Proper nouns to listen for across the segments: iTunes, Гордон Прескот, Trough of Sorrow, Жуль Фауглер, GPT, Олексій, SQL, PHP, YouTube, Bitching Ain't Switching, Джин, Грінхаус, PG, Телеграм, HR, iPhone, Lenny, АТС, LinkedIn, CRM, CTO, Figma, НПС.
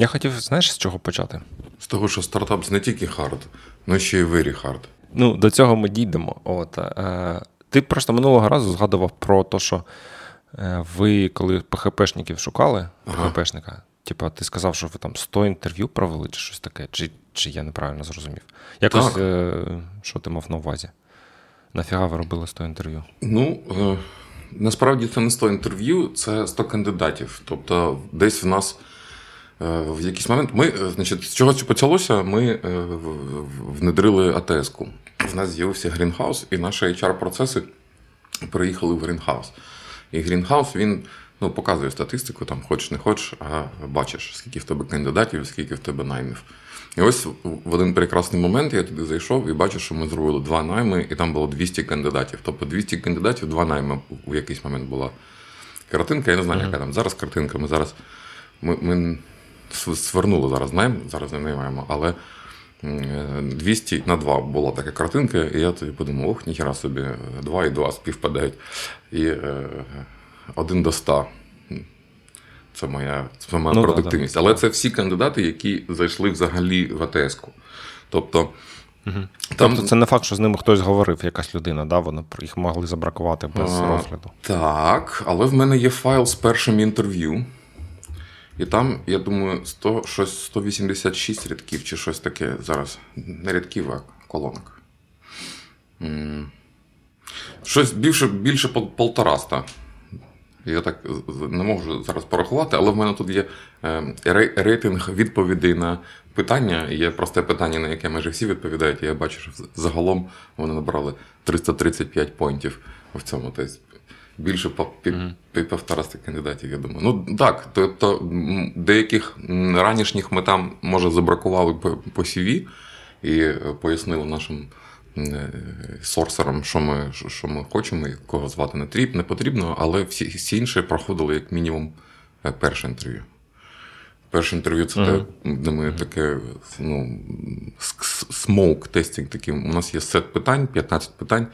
Я хотів, знаєш, з чого почати? З того, що стартап не тільки хард, але ще й very hard. Ну, до цього ми дійдемо. От, ти просто минулого разу згадував про те, що ви, коли ПХПшників шукали, ага. ПХПшника, типу, ти сказав, що ви там 100 інтерв'ю провели, чи щось таке, чи я неправильно зрозумів? Якось, що ти мав на увазі? Нафіга ви робили 100 інтерв'ю? Ну, насправді це не 100 інтерв'ю, це 100 кандидатів. Тобто десь в нас в якийсь момент... Ми, значить, з чого це почалося, ми внедрили АТС-ку. В нас з'явився Грінхаус, і наші HR-процеси переїхали в Грінхаус. І Грінхаус, він показує статистику, там хочеш, не хочеш, а бачиш, скільки в тебе кандидатів, скільки в тебе наймів. І ось в один прекрасний момент я туди зайшов і бачу, що ми зробили 2 найми, і там було 200 кандидатів. Тобто 200 кандидатів, 2 найми в якийсь момент була картинка. Я не знаю, яка там зараз картинка. Ми зараз ми свернули зараз найм, зараз не наймаємо, але 200 на 2 була така картинка, і я тоді подумав, ох, ніхера собі, 2 і 2 співпадають. І 1 до 100. Це моя продуктивність. Да, да. Але це всі кандидати, які зайшли взагалі в АТС-ку. Тобто, це не факт, що з ними хтось говорив, якась людина, да? Вони їх могли забракувати без розгляду. Так, але в мене є файл з першим інтерв'ю. І там, я думаю, 186 рядків чи щось таке зараз. Не рядків, а колонок. Щось більше 150. Я так не можу зараз порахувати, але в мене тут є рейтинг відповідей на питання. Є просте питання, на яке майже всі відповідають. І я бачу, що загалом вони набрали 335 поінтів в цьому. Тобто більше 150 кандидатів, я думаю. Ну так, тобто деяких ранішніх ми там, може, забракували по CV і пояснили нашим сорсером, що ми хочемо, кого звати не потрібно, але всі інші проходили як мінімум перше інтерв'ю. Перше інтерв'ю – це те, де ми таке, смоук-тестінг такий. У нас є сет питань, 15 питань,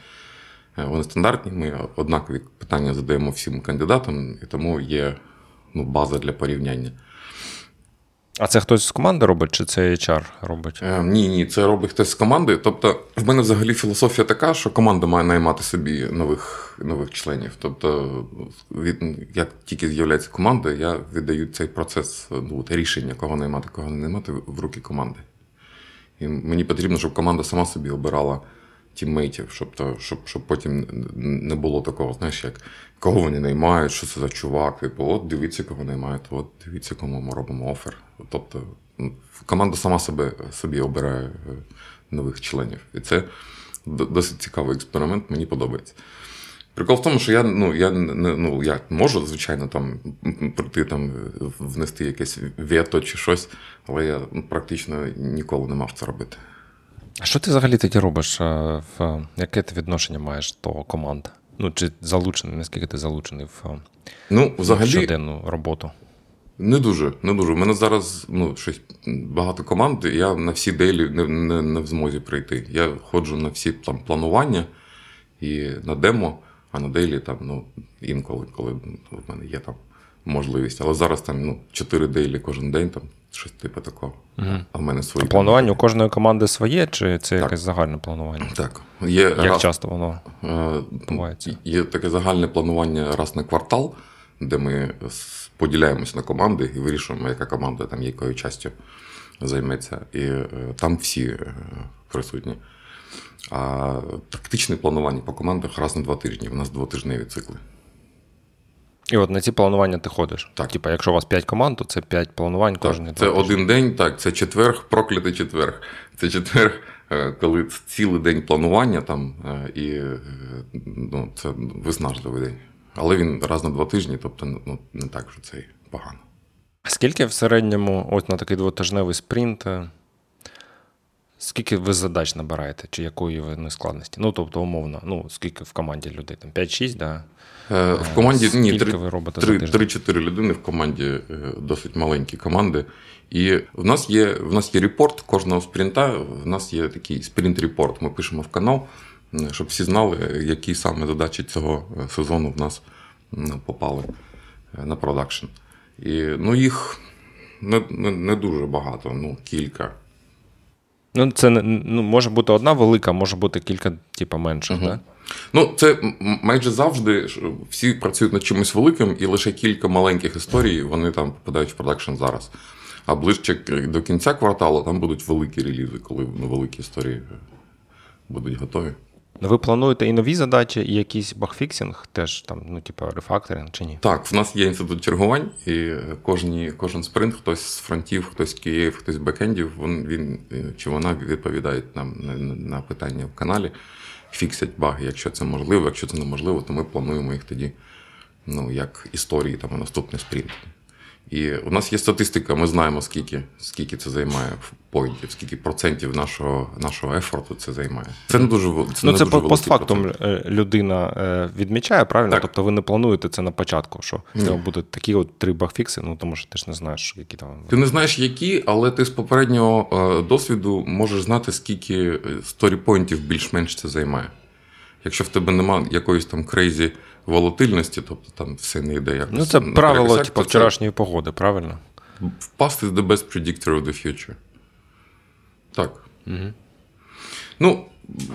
вони стандартні, ми однакові питання задаємо всім кандидатам, і тому є база для порівняння. А це хтось з команди робить, чи це HR робить? Ні, це робить хтось з команди. Тобто, в мене взагалі філософія така, що команда має наймати собі нових членів. Тобто, як тільки з'являється команда, я віддаю цей процес, рішення, кого наймати, кого не наймати, в руки команди. І мені потрібно, щоб команда сама собі обирала тіммейтів, щоб потім не було такого, знаєш, як кого вони наймають, що це за чувак, типу, от дивіться, кого наймають, от дивіться, кому ми робимо офер. Тобто команда сама собі обирає нових членів. І це досить цікавий експеримент, мені подобається. Прикол в тому, що я можу, звичайно, там прийти, там внести якесь вето чи щось, але я практично ніколи не мав це робити. А що ти взагалі тоді робиш? Яке ти відношення маєш до команд? Чи залучений, наскільки ти залучений в щоденну роботу? Не дуже. У мене зараз щось багато команд, і я на всі дейлі не в змозі прийти. Я ходжу на всі там планування і на демо, а на дейлі там, інколи, коли в мене є там можливість. Але зараз там 4 дейлі кожен день, там щось типу такого. А в мене свої. А планування у кожної команди своє, чи це якесь загальне планування? Так. Як часто воно відбувається? Є таке загальне планування раз на квартал, де ми поділяємося на команди і вирішуємо, яка команда там якою частю займеться. І там всі присутні. А тактичне планування по командах раз на 2 тижні. У нас 2-тижневі цикли. І от на ці планування ти ходиш? Так. Типа, якщо у вас 5 команд, то це 5 планувань кожен день? Це один день, так, це четверг, проклятий четверг. Це четверг, коли цілий день планування там, і це виснажливий день. Але він раз на 2 тижні, тобто не так, що це погано. А скільки в середньому, ось на такий 2-тижневий спринт, скільки ви задач набираєте, чи якої ви складності? Тобто, умовно, скільки в команді людей? Там 5-6, да? В команді, ні, 3-4 людини в команді, досить маленькі команди. І в нас є репорт кожного спринта, в нас є такий спринт-репорт, ми пишемо в канал, щоб всі знали, які саме задачі цього сезону в нас попали на продакшн. І, їх не дуже багато, кілька. Це може бути одна велика, може бути кілька, менших, так? Це майже завжди всі працюють над чимось великим, і лише кілька маленьких історій, вони там попадають в продакшн зараз. А ближче до кінця кварталу там будуть великі релізи, коли великі історії будуть готові. Ви плануєте і нові задачі, і якийсь багфіксинг, теж там, рефакторинг чи ні? Так, в нас є інститут чергувань, і кожен спринт, хтось з фронтів, хтось з QA, хтось з бекендів, він чи вона відповідає нам на питання в каналі, фіксять баги, якщо це можливо, якщо це неможливо, то ми плануємо їх тоді, як історії, у наступний спринт. І у нас є статистика, ми знаємо, скільки це займає поінтів, скільки процентів нашого ефорту це займає. Це не дуже великий процент. Це постфактум людина відмічає, правильно? Так. Тобто ви не плануєте це на початку, що будуть такі от 3 багфікси, тому що ти ж не знаєш, які там. Ти не знаєш, які, але ти з попереднього досвіду можеш знати, скільки сторіпоінтів більш-менш це займає. Якщо в тебе немає якоїсь там крейзі волатильності, тобто там все не йде якось. Це правило вчорашньої погоди, правильно? Past is the best predictor of the future. Так. Угу.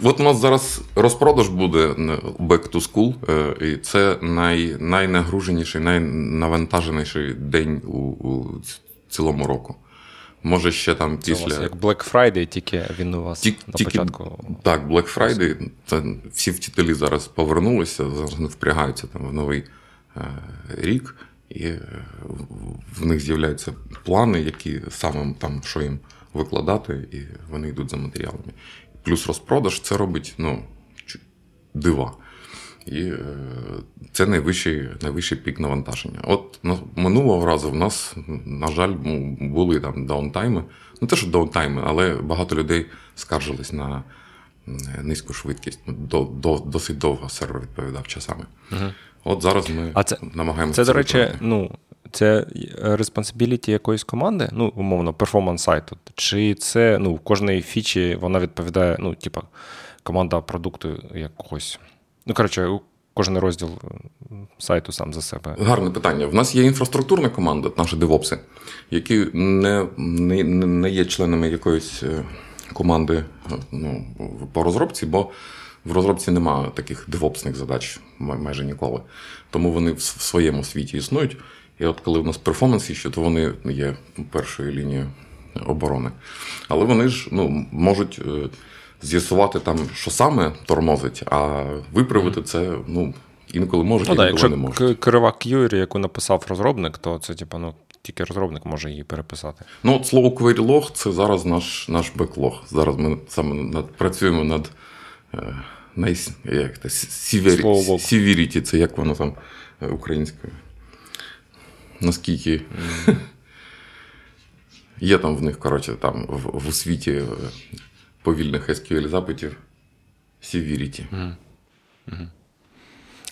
От у нас зараз розпродаж буде back to school, і це найнагруженіший, найнавантаженіший день у цілому року. Може ще там після... Як Black Friday, тільки він у вас на початку... Так, Black Friday. Це всі вчителі зараз повернулися, зараз впрягаються в новий рік. І в них з'являються плани, які саме там, що їм викладати, і вони йдуть за матеріалами. Плюс розпродаж це робить, дива. І це найвищий пік навантаження. От минулого разу в нас, на жаль, були там даунтайми. Не те, що даунтайми, але багато людей скаржились на низьку швидкість. Досить довго сервер відповідав часами. Угу. От зараз ми намагаємося... Це, до речі, це responsibility якоїсь команди, умовно, перформанс-сайту? Чи це, в кожній фічі вона відповідає, команда продукту якогось... Кожен розділ сайту сам за себе. Гарне питання. В нас є інфраструктурна команда, наші девопси, які не є членами якоїсь команди по розробці, бо в розробці немає таких девопсних задач майже ніколи. Тому вони в своєму світі існують. І от коли в нас перформанс іще, то вони є першою лінією оборони. Але вони ж можуть... з'ясувати там, що саме тормозить, а виправити це, інколи можуть, інколи не можуть. Якщо керова query, яку написав розробник, то це, тільки розробник може її переписати. От слово query log – це зараз наш беклог. Зараз ми саме працюємо над severity, це як воно там українською. Наскільки... Є там в них, там в освіті... повільних SQL-запитів severity.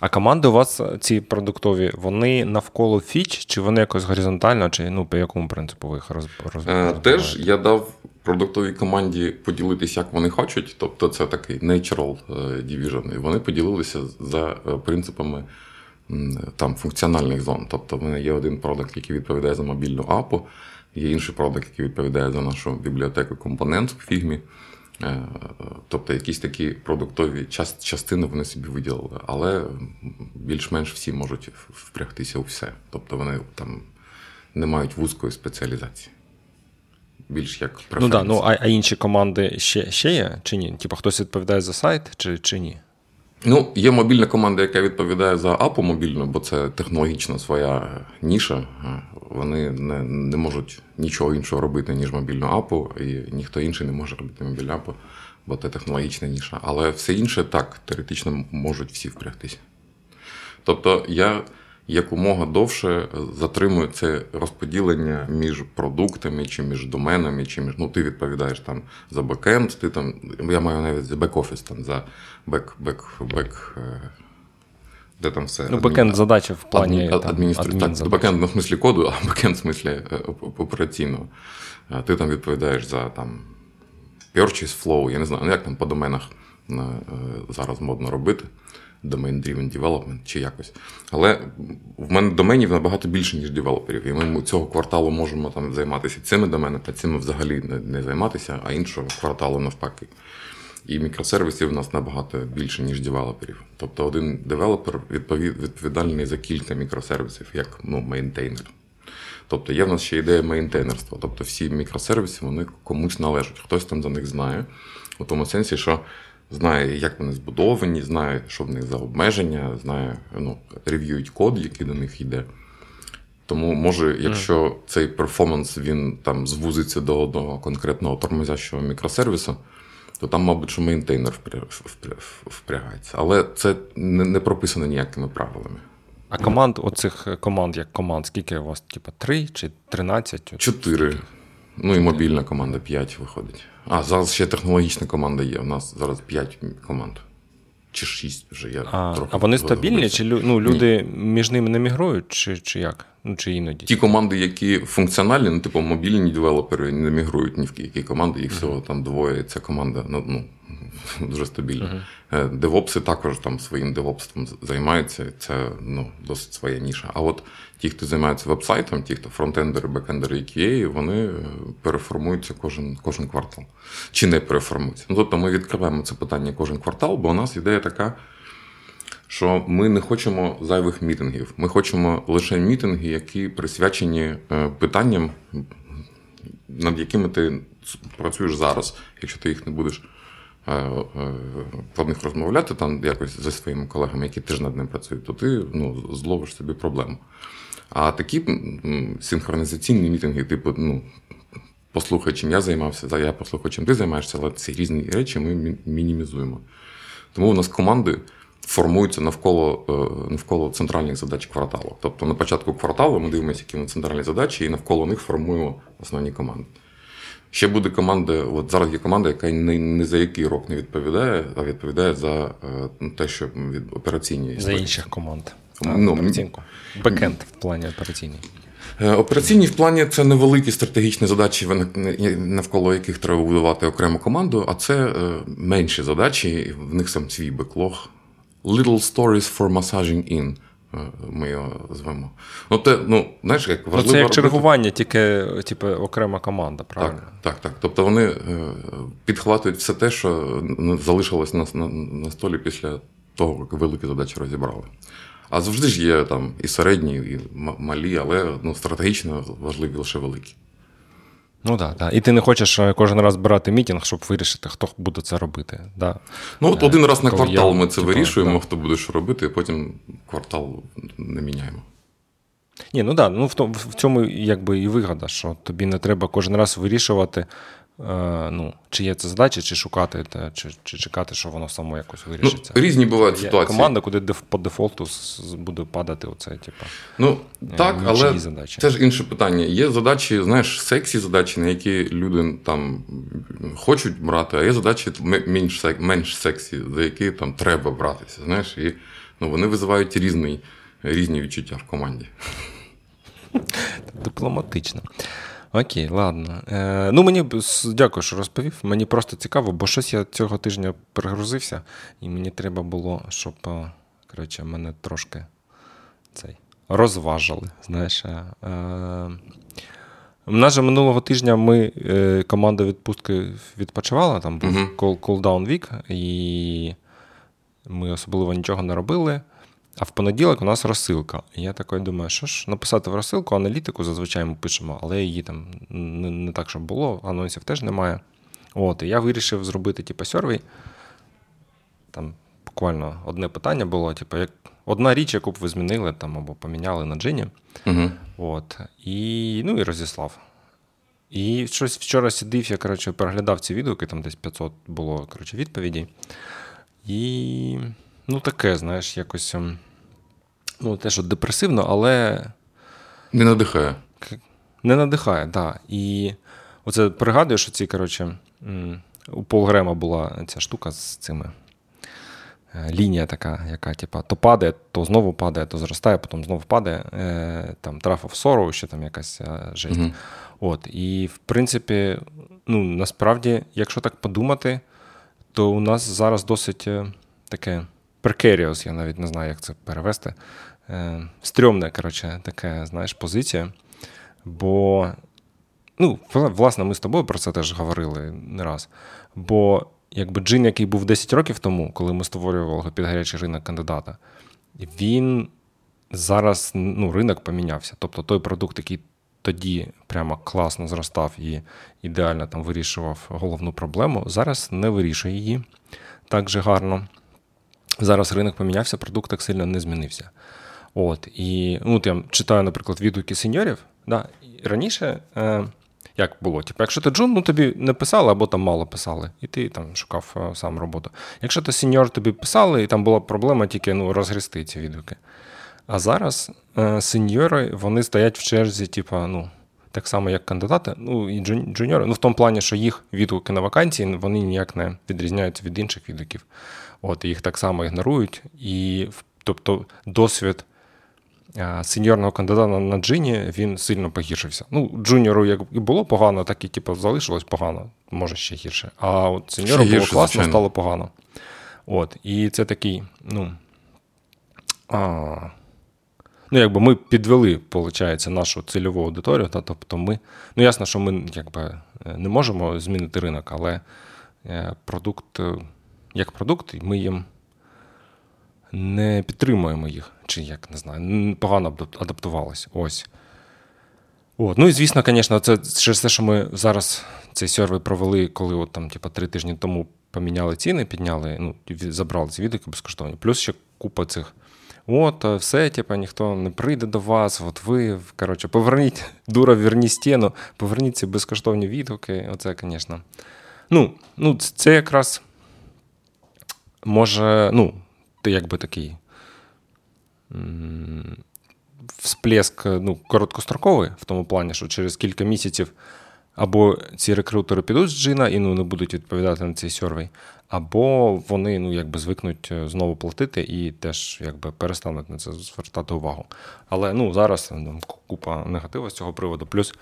А команди у вас, ці продуктові, вони навколо фіч, чи вони якось горизонтально, чи по якому принципу ви їх розбираєте? Теж я дав продуктовій команді поділитися, як вони хочуть, тобто це такий natural division, і вони поділилися за принципами там функціональних зон. Тобто в мене є один продукт, який відповідає за мобільну апу, є інший продукт, який відповідає за нашу бібліотеку компонент в Figma. Тобто якісь такі продуктові частини вони собі виділили, але більш-менш всі можуть впрягтися у все. Тобто вони там не мають вузької спеціалізації. Більш як преференції. А інші команди ще є чи ні? Хтось відповідає за сайт чи ні? Є мобільна команда, яка відповідає за апу мобільну, бо це технологічно своя ніша. Вони не можуть нічого іншого робити, ніж мобільну апу, і ніхто інший не може робити мобільну апу, бо це технологічна ніша. Але все інше так, теоретично можуть всі впрягтися. Тобто я якомога довше затримую це розподілення між продуктами, чи між доменами, чи між... ти відповідаєш там за бекенд, ти там... Я маю навіть за бек-офіс, там за бек... Де там все... бекенд задача в плані... Так, бекенд не в смислі коду, а бекенд в смислі операційного. Ти там відповідаєш за там purchase flow, я не знаю, як там по доменах зараз модно робити. domain-driven development чи якось. Але в мене доменів набагато більше, ніж девелоперів. І ми цього кварталу можемо там займатися цими доменами, а цими взагалі не займатися, а іншого кварталу навпаки. І мікросервісів у нас набагато більше, ніж девелоперів. Тобто один девелопер відповідальний за кілька мікросервісів, як мейнтейнер. Тобто є в нас ще ідея мейнтейнерства. Тобто всі мікросервіси, вони комусь належать. Хтось там за них знає. У тому сенсі, що знає, як вони збудовані, знає, що в них за обмеження, знає, рев'юють код, який до них йде. Тому, може, якщо цей перформанс, він там звузиться до одного конкретного тормозящого мікросервісу, то там, мабуть, що мейнтейнер впрягається. Але це не прописано ніякими правилами. А команд, оцих команд, як команд, скільки у вас? Типа 3 чи 13? 4. І мобільна команда 5 виходить. А, зараз ще технологічна команда є. У нас зараз 5 команд. Чи 6 вже. А вони стабільні? Чи люди між ними не мігрують? Чи як? Чи іноді? Ті команди, які функціональні, мобільні девелопери не мігрують ні в які команди. Їх всього там 2. Ця команда, дуже стабільна. Девопси також там своїм девопством займаються. Це, досить своя ніша. А от ті, хто займається вебсайтом, ті, хто фронтендери, бекендери і QA, вони переформуються кожен квартал. Чи не переформуються. Тобто ми відкриваємо це питання кожен квартал, бо у нас ідея така, що ми не хочемо зайвих мітингів. Ми хочемо лише мітинги, які присвячені питанням, над якими ти працюєш зараз. Якщо ти їх не будеш про них розмовляти там якось зі своїми колегами, які теж над ним працюють, то ти зловиш собі проблему. А такі синхронізаційні мітинги, типу, послухай, чим я займався, я послухаю, чим ти займаєшся, але ці різні речі ми мінімізуємо. Тому у нас команди формуються навколо центральних задач кварталу. Тобто на початку кварталу ми дивимося, які ми центральні задачі, і навколо них формуємо основні команди. Ще буде команда, от зараз є команда, яка не за який рок не відповідає, а відповідає за те, що від операційні. За інших команд. Операційку. Бекенд в плані операційний. Операційні в плані – це невеликі стратегічні задачі, навколо яких треба будувати окрему команду, а це менші задачі, в них сам свій беклог. Little stories for massaging in. Ми його звемо. Знаєш, як важливо. Це як чергування, тільки окрема команда, правильно? Так. Тобто вони підхватують все те, що залишилось на столі після того, як великі задачі розібрали. А завжди ж є там і середні, і малі, але стратегічно важливі лише великі. Так. І ти не хочеш кожен раз брати мітинг, щоб вирішити, хто буде це робити. Да? От один раз на квартал ми це вирішуємо, да. Хто буде що робити, і потім квартал не міняємо. Ні, в цьому якби і вигода, що тобі не треба кожен раз вирішувати, чи є це задача, чи шукати, чи чекати, що воно само якось вирішиться. Різні бувають ситуації. Команда, куди по дефолту буде падати оце, так, але задачі. Це ж інше питання. Є задачі, знаєш, сексі задачі, на які люди там хочуть брати, а є задачі менш сексі, за які там треба братися, знаєш, і вони визивають різні відчуття в команді. Дипломатично. Окей, ладно. Мені дякую, що розповів. Мені просто цікаво, бо щось я цього тижня перегрузився, і мені треба було, щоб, мене трошки розважили, знаєш. У нас же минулого тижня команда відпустки відпочивала, там був cool-down week, і ми особливо нічого не робили. А в понеділок у нас розсилка. І я такий думаю, що ж написати в розсилку, аналітику зазвичай ми пишемо, але її там не так, щоб було, анонсів теж немає. І я вирішив зробити сервій. Там буквально одне питання було, одна річ, яку б ви змінили там, або поміняли на Джині. Угу. І розіслав. І щось вчора сидів, я, переглядав ці відгуки, там десь 500 було, відповідей. І... таке, знаєш, якось, те, що депресивно, але... Не надихає. Не надихає, так. Да. І оце пригадую, що ці, у Пол Грема була ця штука з цими, лінія така, яка, то падає, то знову падає, то зростає, потім знову падає, там, Trough of Sorrow, ще там якась жесть. Mm-hmm. І, в принципі, насправді, якщо так подумати, то у нас зараз досить таке precarious, я навіть не знаю, як це перевести. Стрьомна, коротше, така, знаєш, позиція. Бо, ну, власне, ми з тобою про це теж говорили не раз. Бо, якби Джин, який був 10 років тому, коли ми створювали під гарячий ринок кандидата, він зараз, ну, ринок помінявся. Тобто той продукт, який тоді прямо класно зростав і ідеально там вирішував головну проблему, зараз не вирішує її так же гарно. Зараз ринок помінявся, продукт так сильно не змінився. От, і, ну, я читаю, наприклад, відгуки сеньорів, да, і раніше, як було, типу, якщо ти джун, ну, тобі не писали або там мало писали, і ти там шукав сам роботу. Якщо ти сеньор, тобі писали, і там була проблема тільки, ну, розгрести ці відгуки. А зараз сеньори, вони стоять в черзі, типу, ну, так само, як кандидати, ну, і джуніори, ну, в тому плані, що їх відгуки на вакансії, вони ніяк не відрізняються від інших відгуків. От, їх так само ігнорують, і, тобто, досвід сеньорного кандидата на джині, він сильно погіршився. Ну, джуніору як і було погано, так і, типу, залишилось погано, може ще гірше. А от сеньору було класно, звичайно, стало погано. От, і це такий, ну, ну, якби ми підвели, виходить, нашу цільову аудиторію, та, тобто ми, ну, ясно, що ми, якби, не можемо змінити ринок, але продукт, як продукт, ми їм не підтримуємо їх, чи, як, не знаю, погано адаптувалось, ось. От. Ну, і, звісно, звісно, це через те, що ми зараз цей сервер провели, коли, от, там, типу, 3 тижні тому поміняли ціни, підняли, ну, забрали ці відгуки безкоштовні, плюс ще купа цих. От, все, типу, ніхто не прийде до вас, от ви, коротше, поверніть, дура, верні стіну, поверніть ці безкоштовні відгуки, оце, звісно. Ну, це якраз може, ну, ти якби такий всплеск, ну, короткостроковий, в тому плані, що через кілька місяців або ці рекрутери підуть з джина і, ну, не будуть відповідати на цей сервей, або вони, ну, якби звикнуть знову платити і теж якби перестануть на це звертати увагу. Але, ну, зараз купа негатива з цього приводу. Плюс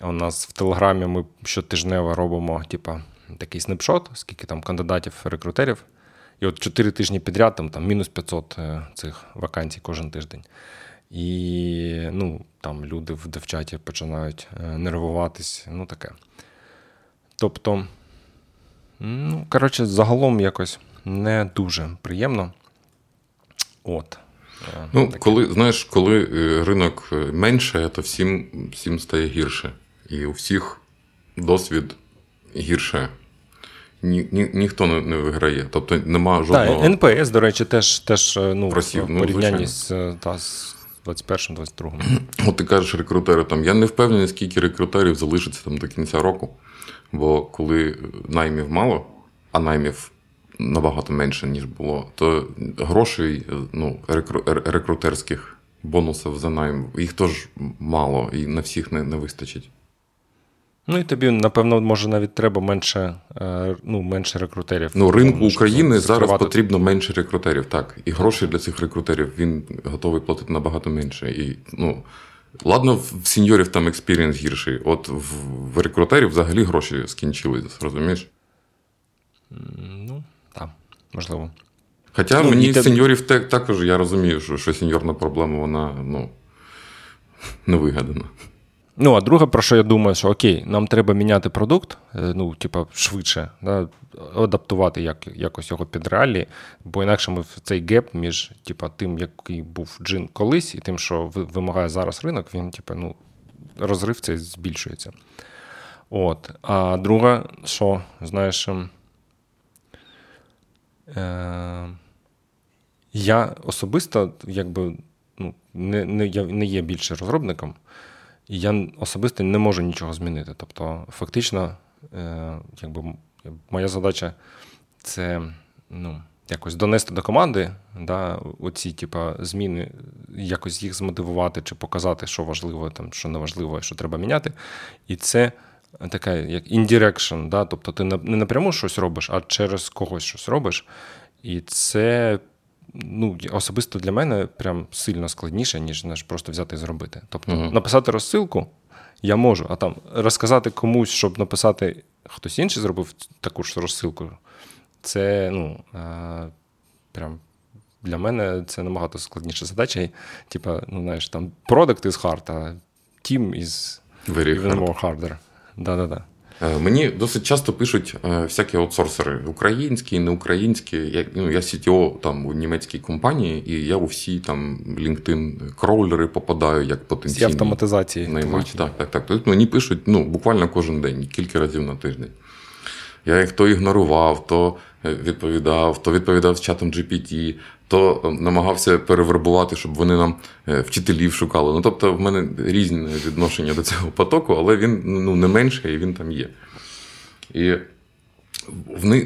у нас в Телеграмі ми щотижнево робимо, типа, такий снапшот, скільки там кандидатів-рекрутерів. І от 4 тижні підряд там мінус 500 цих вакансій кожен тиждень. І, ну, там люди в девчаті починають нервуватись, ну, таке. Тобто, ну, коротше, загалом якось не дуже приємно. От. Ну, таке. Коли ринок менше, то всім стає гірше. І у всіх досвід гірше. Ніхто не виграє, тобто нема жодного... Так, НПС, до речі, теж ну, просів, в порівнянні з 21-22. От ти кажеш, рекрутери, там, я не впевнений, скільки рекрутерів залишиться там до кінця року, бо коли наймів мало, а наймів набагато менше, ніж було, то грошей, ну, рекрутерських бонусів за найм, їх теж мало і на всіх не вистачить. Ну, і тобі, напевно, може навіть треба менше рекрутерів. Ну, ринку України зараз потрібно менше рекрутерів, так. І грошей для цих рекрутерів він готовий платити набагато менше. І, ну, ладно, в сеньорів там експірієнс гірший, от в рекрутерів взагалі гроші скінчились, розумієш? Ну, так, можливо. Хоча ну, мені сеньорів також, я розумію, що сеньорна проблема, вона, ну, не вигадана. Ну, а друге, про що я думаю, що окей, нам треба міняти продукт, ну, типа, швидше, да, адаптувати якось його під реалії, бо інакше ми в цей геп між, типа, тим, який був джин колись, і тим, що вимагає зараз ринок, він, типа, ну, розрив цей збільшується. От. А друге, що, знаєш, я особисто, якби, ну, не є більше розробником. І я особисто не можу нічого змінити. Тобто, фактично, якби моя задача – це, ну, якось донести до команди, да, оці типа, зміни, якось їх змотивувати чи показати, що важливо, там, що не важливо, що треба міняти. І це така як indirection, да, тобто ти не напряму щось робиш, а через когось щось робиш. І це... Ну, особисто для мене прям сильно складніше, ніж просто взяти і зробити. Тобто написати розсилку я можу, а там розказати комусь, щоб написати, хтось інший зробив таку ж розсилку, це, ну, прям для мене це набагато складніша задача. Типа, ну, знаєш, там product is hard, а team is even more harder. Да-да-да. Мені досить часто пишуть всякі аутсорсери, українські, неукраїнські. Я CTO там у німецькій компанії, і я у всі там LinkedIn кроулери попадаю як потенційні. Всі автоматизації. Наймач, так. Тобто мені пишуть, ну, буквально кожен день, кілька разів на тиждень. Я їх то ігнорував, то відповідав з чатом GPT, то намагався перевербувати, щоб вони нам вчителів шукали. Ну, тобто, в мене різні відношення до цього потоку, але він, ну, не менше, і він там є. І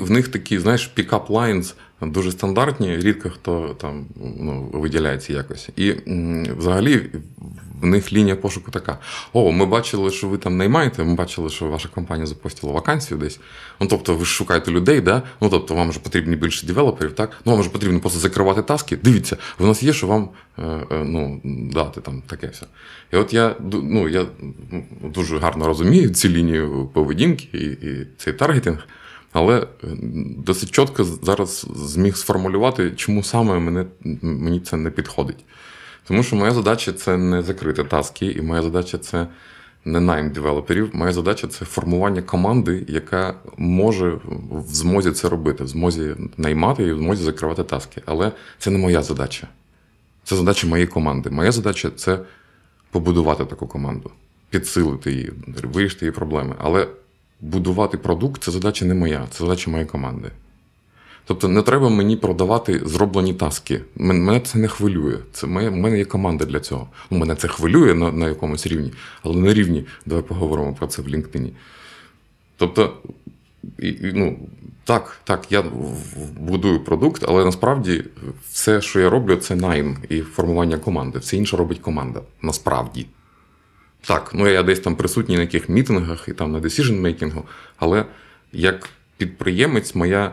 в них такі, знаєш, пікап-лайнс дуже стандартні, рідко хто там, ну, виділяється якось. І взагалі в них лінія пошуку така: о, ми бачили, що ви там наймаєте, ми бачили, що ваша компанія запостила вакансію десь. Ну, тобто, ви ж шукаєте людей, да? Ну, тобто, вам же потрібні більше девелоперів, так? Ну, вам же потрібно просто закривати таски. Дивіться, в нас є, що вам, ну, дати там таке все. І от я дуже гарно розумію ці лінії поведінки і цей таргетинг. Але досить чітко зараз зміг сформулювати, чому саме мені це не підходить. Тому що моя задача – це не закрити таски, і моя задача – це не найм девелоперів. Моя задача – це формування команди, яка може в змозі це робити, в змозі наймати і в змозі закривати таски. Але це не моя задача. Це задача моєї команди. Моя задача – це побудувати таку команду, підсилити її, вирішити її проблеми. Але будувати продукт – це задача не моя, це задача моєї команди. Тобто не треба мені продавати зроблені таски. Мене це не хвилює. Це моя, в мене є команда для цього. У мене це хвилює на якомусь рівні, але на рівні, давай поговоримо про це в LinkedIn. Тобто, так, я будую продукт, але насправді все, що я роблю, це найм і формування команди. Все інше робить команда. Насправді. Так, ну я десь там присутній на яких мітингах і там на decision-making, але як підприємець моя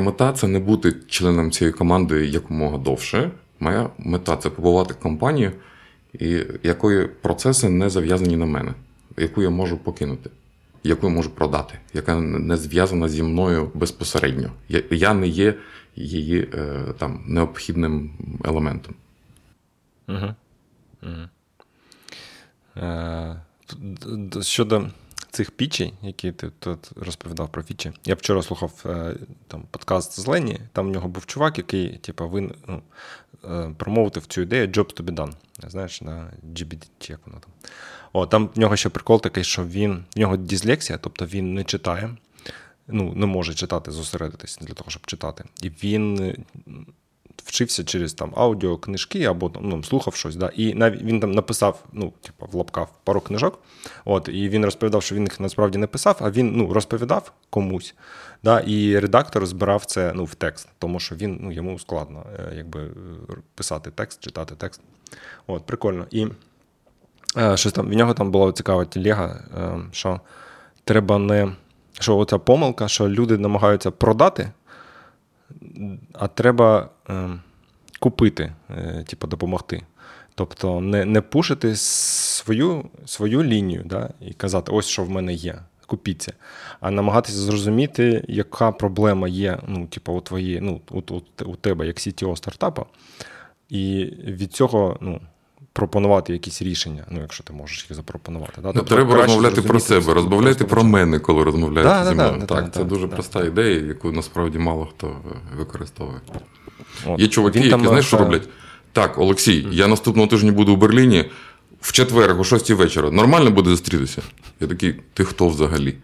мета – це не бути членом цієї команди якомога довше. Моя мета – це побувати в компанії, якої процеси не зав'язані на мене, яку я можу покинути, яку я можу продати, яка не зв'язана зі мною безпосередньо. Я не є її там необхідним елементом. Угу. Щодо цих пічей, які ти тут розповідав про фічі. Я вчора слухав там подкаст з Lenny, там в нього був чувак, який промовив цю ідею Jobs to be done. Знаєш, на GPT, як воно там. Там в нього ще прикол такий, що в нього дислексія, тобто він не читає, не може читати, зосередитись для того, щоб читати. І він вчився через там аудіокнижки або слухав щось, да. І він там написав, в лапках пару книжок. І він розповідав, що він їх насправді не писав, а він розповідав комусь. Да, і редактор збирав це в текст, тому що він, йому складно писати текст, читати текст. Прикольно. І щось там в нього там була цікава тілега, що треба не що оця помилка, що люди намагаються продати, а треба купити, допомогти. Тобто не пушити свою лінію, да, і казати, ось що в мене є, купіть це. А намагатися зрозуміти, яка проблема є у тебе, як CTO стартапа, і від цього пропонувати якісь рішення, якщо ти можеш їх запропонувати. Да? Тобто, треба розмовляти про себе, розмовляти про мене, коли розмовляєте зі мною. Це дуже проста ідея, яку насправді мало хто використовує. Є чуваки, які, знаєш, що роблять? Так, Олексій, я наступного тижня буду у Берліні в четвер, о 6 вечора. Нормально буде зустрітися? Я такий, ти хто взагалі?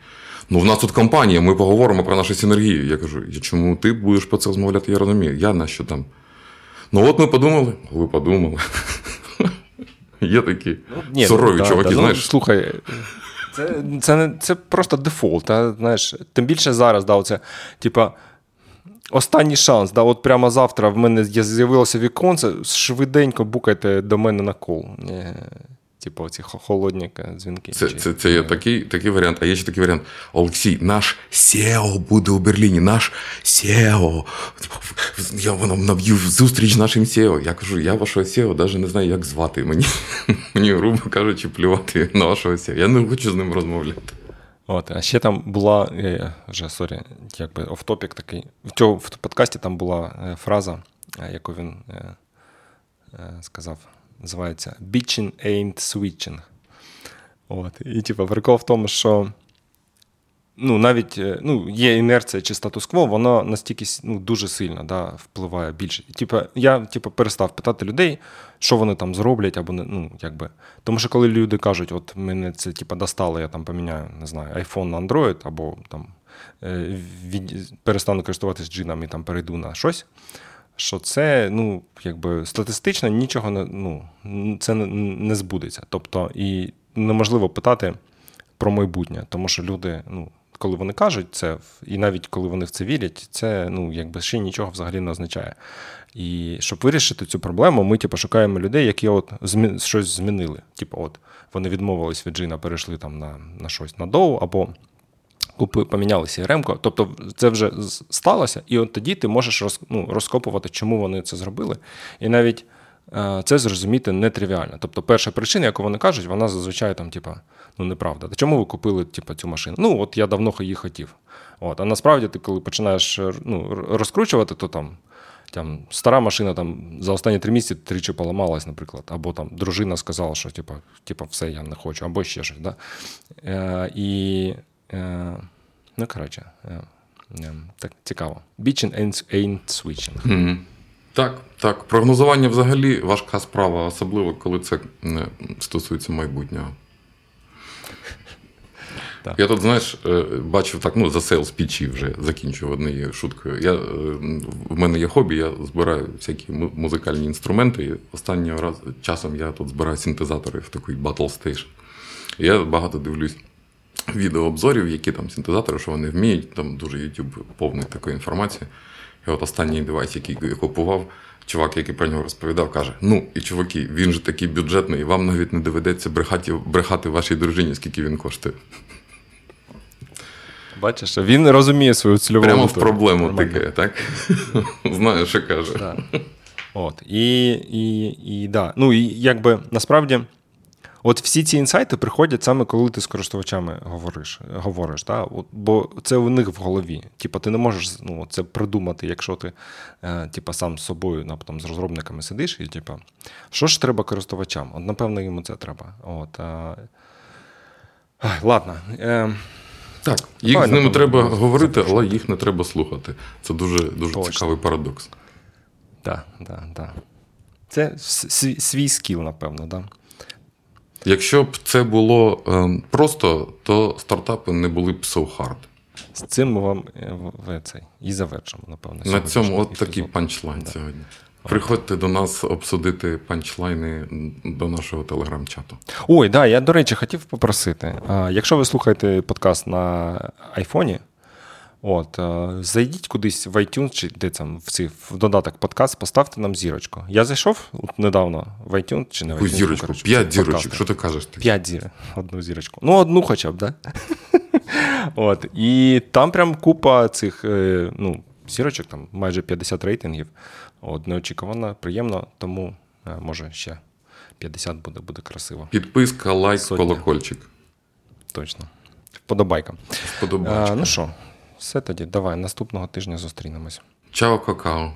В нас тут компанія, ми поговоримо про нашу синергію. Я кажу, чому ти будеш про це розмовляти? Я розумію, я на що там? Ми подумали. Ви подумали. Є такі сурові чуваки, знаєш. Слухай, це просто дефолт, знаєш. Тим більше зараз, оце, останній шанс, от прямо завтра в мене з'явилося віконце, швиденько букайте до мене на кол. Оці холодні дзвінки. Це є такий варіант. А є ще такий варіант. Олексій, наш CEO буде у Берліні. Наш CEO. Я вам нав'ю зустріч нашим CEO. Я кажу, я вашого CEO навіть не знаю, як звати. Мені грубо кажучи, плювати на вашого CEO. Я не хочу з ним розмовляти. А ще там була, вже, офтопік такий. В подкасті там була фраза яку він сказав. Називається Bitching Ain't Switching. От. І типу, прикол в тому, що навіть є інерція чи статус-кво, воно настільки дуже сильно впливає більше. Типу, я перестав питати людей, що вони там зроблять, або якби. Тому що коли люди кажуть, от мене це достало, я там поміняю, не знаю, iPhone на Android, або там перестану користуватися джином і там перейду на щось, що це, якби статистично нічого це не збудеться. Тобто, і неможливо питати про майбутнє, тому що люди, коли вони кажуть це, і навіть коли вони в це вірять, це, якби ще нічого взагалі не означає. І щоб вирішити цю проблему, ми, шукаємо людей, які от щось змінили. От вони відмовились від джина, перейшли там на щось, на доу, або поміняли CRM-ку. Тобто це вже сталося, і от тоді ти можеш розкопувати, чому вони це зробили. І навіть це зрозуміти нетривіально. Тобто перша причина, яку вони кажуть, вона зазвичай там, неправда. Чому ви купили цю машину? От я давно її хотів. От. А насправді ти, коли починаєш розкручувати, то там стара машина за останні 3 місяці 3 рази поламалась, наприклад. Або там дружина сказала, що все, я не хочу, або ще щось. Да? Так цікаво. Bitching ain't switching. Mm-hmm. Так. Прогнозування взагалі важка справа, особливо, коли це стосується майбутнього. Я тут, бачив так, за сейлс-пічі вже закінчив однією шуткою. В мене є хобі, я збираю всякі музикальні інструменти. І останнім часом я тут збираю синтезатори в такий battle station. Я багато дивлюсь відеообзорів, які там синтезатори, що вони вміють. Там дуже YouTube повний такої інформації. І от останній девайс, який я купував, чувак, який про нього розповідав, каже: і чуваки, він же такий бюджетний, вам навіть не доведеться брехати вашій дружині, скільки він коштує. Бачиш, він розуміє свою цільову аудиторію. Прямо в проблему тикає, так? Знає, що каже. Да. От. І якби насправді. От всі ці інсайти приходять саме, коли ти з користувачами говориш да? От, бо це у них в голові. Ти не можеш це придумати, якщо ти сам з собою, з розробниками сидиш і що ж треба користувачам? От, напевно, йому це треба. От, ладно. Так, з ними треба говорити, але їх не треба слухати. Це дуже, дуже цікавий парадокс. Так. Це свій скіл, напевно, да? Якщо б це було просто, то стартапи не були б so hard. З цим ми вам і завершимо, напевно. На цьому от такий панчлайн сьогодні. Приходьте до нас обсудити панчлайни до нашого телеграм-чату. Ой, да, я, до речі, хотів попросити. Якщо ви слухаєте подкаст на айфоні, от, зайдіть кудись в iTunes, чи де там в додаток подкаст, поставте нам зірочку. Я зайшов недавно в iTunes, чи не в iTunes. Зірочку, 5 зірочок, що ти кажеш? 5 зірочок, 1 зірочку. 1 хоча б, да? От, і там прям купа цих, зірочок, там майже 50 рейтингів. От, неочікувано, приємно, тому, може, ще 50 буде красиво. Підписка, лайк, колокольчик. Точно. Вподобайка. Ну що? Все тоді, давай, наступного тижня зустрінемось. Чао, какао.